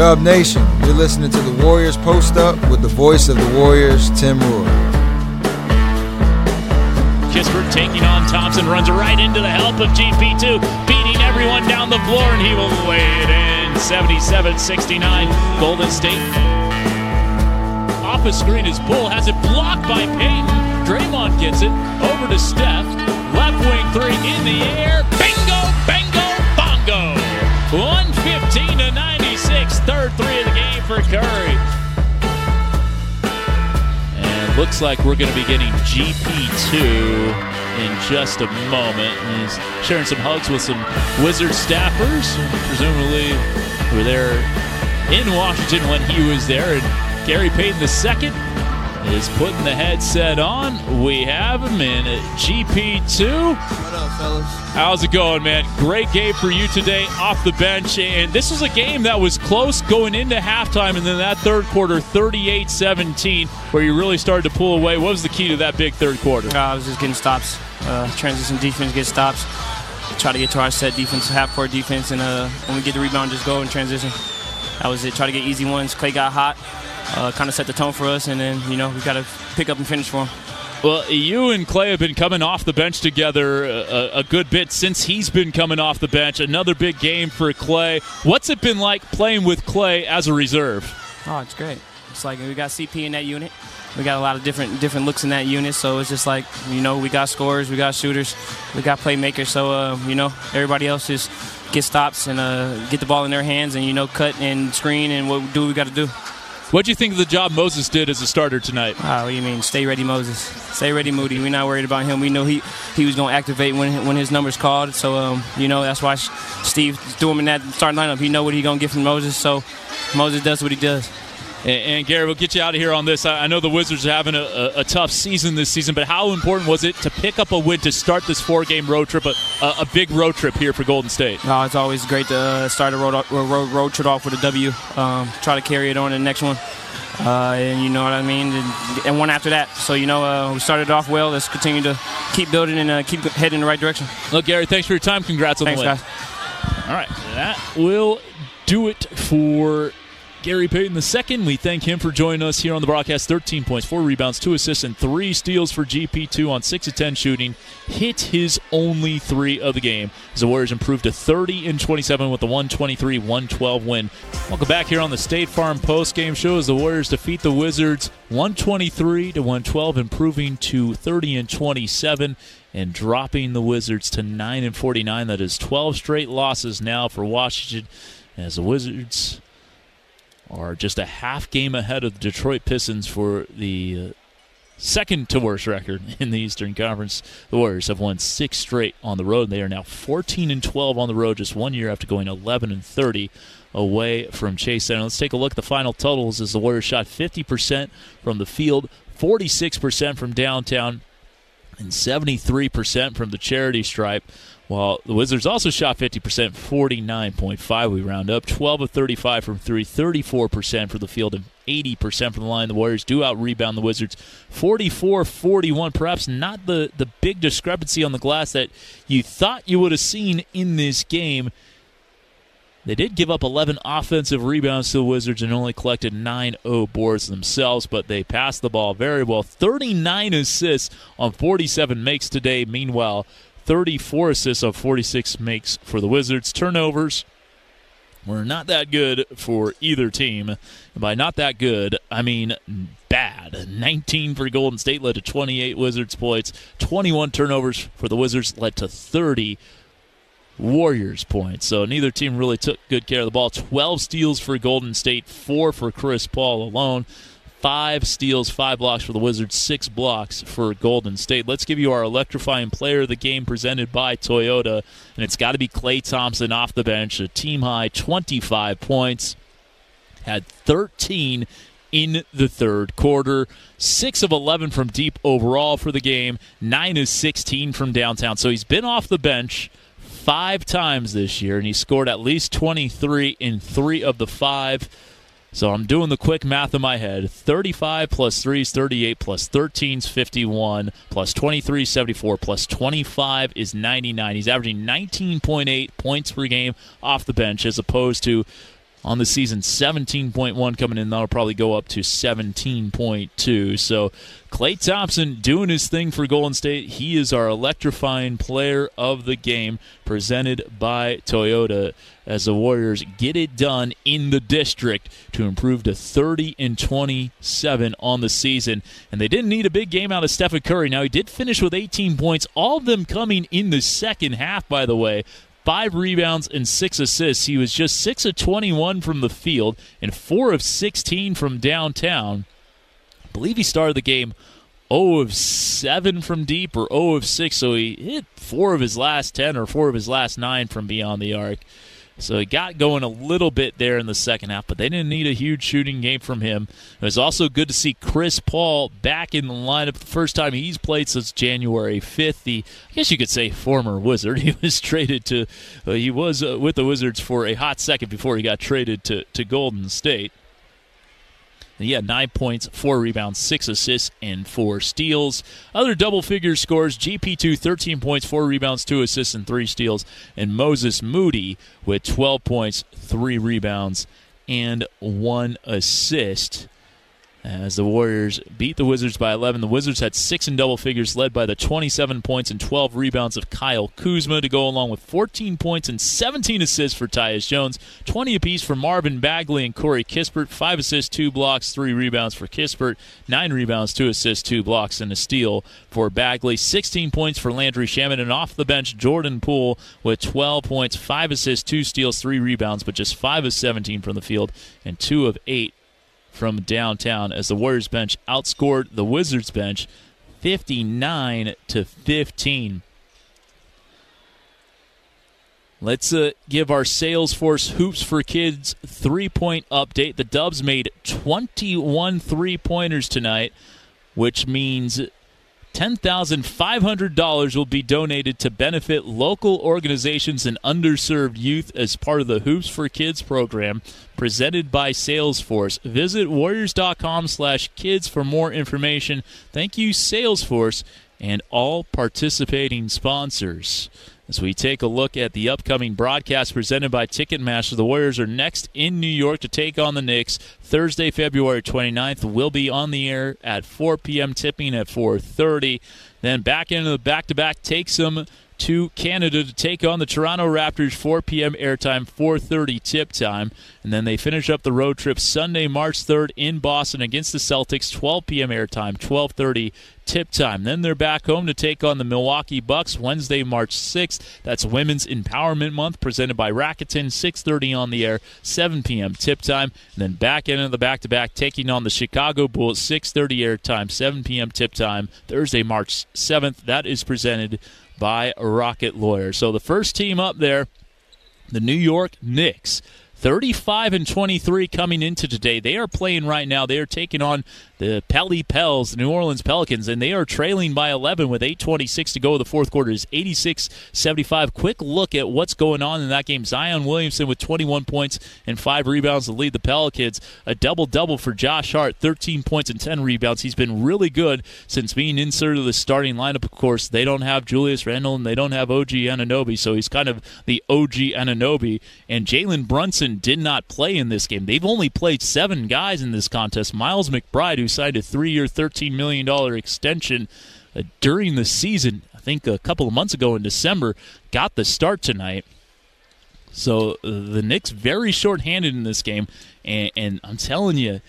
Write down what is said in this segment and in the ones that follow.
Dub Nation, you're listening to the Warriors Post Up with the voice of the Warriors, Tim Roar. Kispert taking on Thompson, runs right into the help of GP2, beating everyone down the floor, and he will weigh it in. 77-69, Golden State. Off the screen is Poole, has it blocked by Payton. Draymond gets it, over to Steph, left wing three in the air, bingo, bango, bongo. 115-96, third three of the game for Curry. And looks like we're going to be getting GP2 in just a moment. And he's sharing some hugs with some Wizard staffers, presumably were there in Washington when he was there. And Gary Payton II is putting the headset on. We have him in GP2. How's it going, man? Great game for you today off the bench. And this was a game that was close going into halftime, and then that third quarter, 38-17, where you really started to pull away. What was the key to that big third quarter? I was just getting stops. Transition defense, get stops. Try to get to our set defense, half-court defense, and when we get the rebound, just go and transition. That was it. Try to get easy ones. Klay got hot, kind of set the tone for us, and then, you know, we got to pick up and finish for him. Well, you and Klay have been coming off the bench together a good bit since he's been coming off the bench. Another big game for Klay. What's it been like playing with Klay as a reserve? Oh, it's great. It's like we got CP in that unit. We got a lot of different looks in that unit, so it's just like, you know, we got scorers, we got shooters, we got playmakers, so, you know, everybody else just get stops and get the ball in their hands and, you know, cut and screen and what we do we got to do. What do you think of the job Moses did as a starter tonight? Oh, what do you mean? Stay ready, Moses. Stay ready, Moody. We're not worried about him. We know he was going to activate when his number's called. So, you know, that's why Steve threw him in that starting lineup. He know what he's going to get from Moses. So Moses does what he does. And Gary, we'll get you out of here on this. I know the Wizards are having a tough season this season, but how important was it to pick up a win to start this four-game road trip, a big road trip here for Golden State? No, it's always great to start a road trip off with a W, try to carry it on to the next one, and you know what I mean, and one after that. So, you know, we started off well. Let's continue to keep building and keep heading in the right direction. Look, Gary, thanks for your time. Congrats on the win. Thanks, guys. All right, that will do it for Gary Payton II. We thank him for joining us here on the broadcast. 13 points, 4 rebounds, 2 assists, and 3 steals for GP2 on 6 of 10 shooting. Hit his only 3 of the game as the Warriors improved to 30-27 with a 123-112 win. Welcome back here on the State Farm postgame show as the Warriors defeat the Wizards 123-112, improving to 30-27. And dropping the Wizards to 9-49. That is 12 straight losses now for Washington as the Wizards are just a half game ahead of the Detroit Pistons for the second to worst record in the Eastern Conference. The Warriors have won 6 straight on the road. They are now 14-12 on the road, just one year after going 11-30 away from Chase Center. Let's take a look at the final totals as the Warriors shot 50% from the field, 46% from downtown, and 73% from the charity stripe. While the Wizards also shot 50%, 49.5 we round up, 12 of 35 from 3, 34% for the field, and 80% from the line. The Warriors do out-rebound the Wizards 44-41, perhaps not the big discrepancy on the glass that you thought you would have seen in this game. They did give up 11 offensive rebounds to the Wizards and only collected 9-0 boards themselves, but they passed the ball very well. 39 assists on 47 makes today. Meanwhile, 34 assists of 46 makes for the Wizards. Turnovers were not that good for either team. And by not that good, I mean bad. 19 for Golden State led to 28 Wizards points. 21 turnovers for the Wizards led to 30 Warriors points. So neither team really took good care of the ball. 12 steals for Golden State, 4 for Chris Paul alone. 5 steals, 5 blocks for the Wizards, 6 blocks for Golden State. Let's give you our electrifying player of the game presented by Toyota, and it's got to be Klay Thompson off the bench, a team-high 25 points, had 13 in the third quarter, 6 of 11 from deep overall for the game, 9 of 16 from downtown. So he's been off the bench 5 times this year, and he scored at least 23 in 3 of the 5. So I'm doing the quick math in my head. 35 plus 3 is 38, plus 13 is 51, plus 23 is 74, plus 25 is 99. He's averaging 19.8 points per game off the bench as opposed to on the season, 17.1 coming in. That'll probably go up to 17.2. So Klay Thompson doing his thing for Golden State. He is our electrifying player of the game, presented by Toyota, as the Warriors get it done in the district to improve to 30-27 on the season. And they didn't need a big game out of Stephen Curry. Now, he did finish with 18 points, all of them coming in the second half, by the way. 5 rebounds and 6 assists. He was just 6 of 21 from the field and 4 of 16 from downtown. I believe he started the game 0 of 7 from deep or 0 of 6, so he hit 4 of his last 10 or 4 of his last 9 from beyond the arc. So he got going a little bit there in the second half, but they didn't need a huge shooting game from him. It was also good to see Chris Paul back in the lineup, the first time he's played since January 5th. The, I guess you could say, former Wizard. He was traded to, he was with the Wizards for a hot second before he got traded to Golden State. He had 9 points, 4 rebounds, 6 assists, and 4 steals. Other double-figure scores, GP2, 13 points, 4 rebounds, 2 assists, and 3 steals. And Moses Moody with 12 points, 3 rebounds, and 1 assist. As the Warriors beat the Wizards by 11, the Wizards had 6 in double figures, led by the 27 points and 12 rebounds of Kyle Kuzma, to go along with 14 points and 17 assists for Tyus Jones, 20 apiece for Marvin Bagley and Corey Kispert, 5 assists, 2 blocks, 3 rebounds for Kispert, 9 rebounds, 2 assists, 2 blocks, and a steal for Bagley, 16 points for Landry Shamet, and off the bench, Jordan Poole with 12 points, 5 assists, 2 steals, 3 rebounds, but just 5 of 17 from the field and 2 of 8 from downtown, as the Warriors bench outscored the Wizards bench 59-15. Let's give our Salesforce Hoops for Kids 3-point update. The Dubs made 21 3-pointers tonight, which means $10,500 will be donated to benefit local organizations and underserved youth as part of the Hoops for Kids program presented by Salesforce. Visit warriors.com/kids for more information. Thank you, Salesforce, and all participating sponsors. As we take a look at the upcoming broadcast presented by Ticketmaster, the Warriors are next in New York to take on the Knicks. Thursday, February 29th, we'll be on the air at 4 p.m., tipping at 4:30. Then back into the back-to-back takes them to Canada to take on the Toronto Raptors, 4 p.m. airtime, 4:30 tip time. And then they finish up the road trip Sunday, March 3rd in Boston against the Celtics, 12 p.m. airtime, 12:30 tip time. Then they're back home to take on the Milwaukee Bucks Wednesday, March 6th. That's Women's Empowerment Month presented by Rakuten, 6:30 on the air, 7 p.m. tip time. And then back into the back-to-back, taking on the Chicago Bulls, 6:30 airtime, 7 p.m. tip time, Thursday, March 7th. That is presented by Rocket Lawyer. So the first team up there, the New York Knicks, 35-23 coming into today. They are playing right now. They are taking on the the New Orleans Pelicans, and they are trailing by 11 with 8:26 to go. The fourth quarter is 86-75. Quick look at what's going on in that game. Zion Williamson with 21 points and 5 rebounds to lead the Pelicans. A double-double for Josh Hart, 13 points and 10 rebounds. He's been really good since being inserted to the starting lineup. Of course, they don't have Julius Randle, and they don't have OG Anunoby, so he's kind of the OG Anunoby. And Jalen Brunson did not play in this game. They've only played 7 guys in this contest. Miles McBride, who signed a 3-year, $13 million extension during the season, I think a couple of months ago in December, got the start tonight. So the Knicks very shorthanded in this game, and I'm telling you,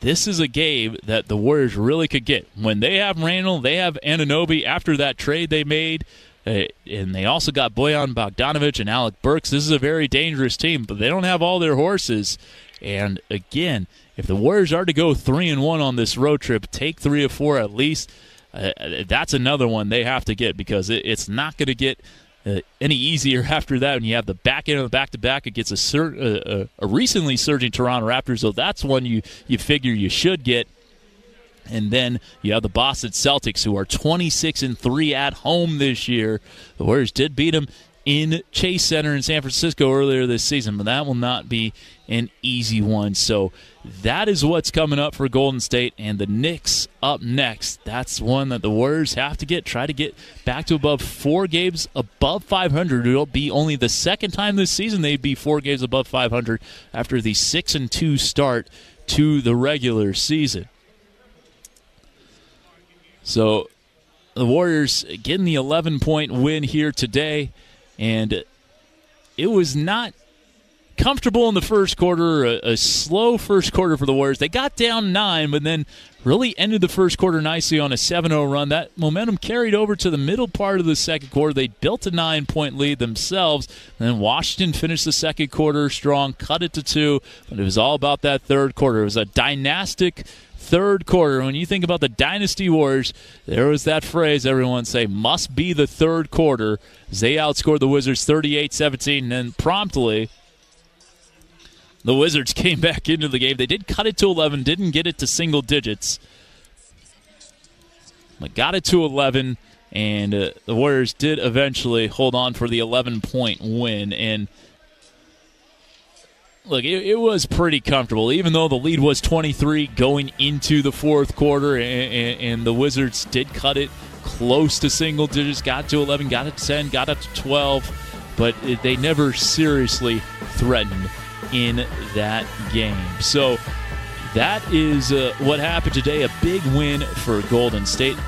this is a game that the Warriors really could get. When they have Randle, they have Anunoby after that trade they made, and they also got Bojan Bogdanovic and Alec Burks. This is a very dangerous team, but they don't have all their horses. And again, if the Warriors are to go 3-1 on this road trip, take 3 or 4 at least, that's another one they have to get, because it's not going to get any easier after that. When you have the back end of the back-to-back against a recently surging Toronto Raptors, so that's one you figure you should get. And then you have the Boston Celtics, who are 26-3 at home this year. The Warriors did beat them in Chase Center in San Francisco earlier this season, but that will not be an easy one. So that is what's coming up for Golden State and the Knicks up next. That's one that the Warriors have to try to get back to above 4 games above 500. It'll be only the second time this season they'd be 4 games above 500 after the 6-2 start to the regular season. So the Warriors getting the 11-point win here today, and it was not comfortable in the first quarter, a slow first quarter for the Warriors. They got down 9, but then really ended the first quarter nicely on a 7-0 run. That momentum carried over to the middle part of the second quarter. They built a 9-point lead themselves, and then Washington finished the second quarter strong, cut it to 2, but it was all about that third quarter. It was a dynastic third quarter. When you think about the Dynasty Warriors, there was that phrase everyone say, must be the third quarter. They outscored the Wizards 38-17, and then promptly the Wizards came back into the game. They did cut it to 11, didn't get it to single digits, but got it to 11, and the Warriors did eventually hold on for the 11-point win. And look, it was pretty comfortable, even though the lead was 23 going into the fourth quarter, and the Wizards did cut it close to single digits, got to 11, got it to 10, got it to 12, but they never seriously threatened in that game. So that is what happened today, a big win for Golden State.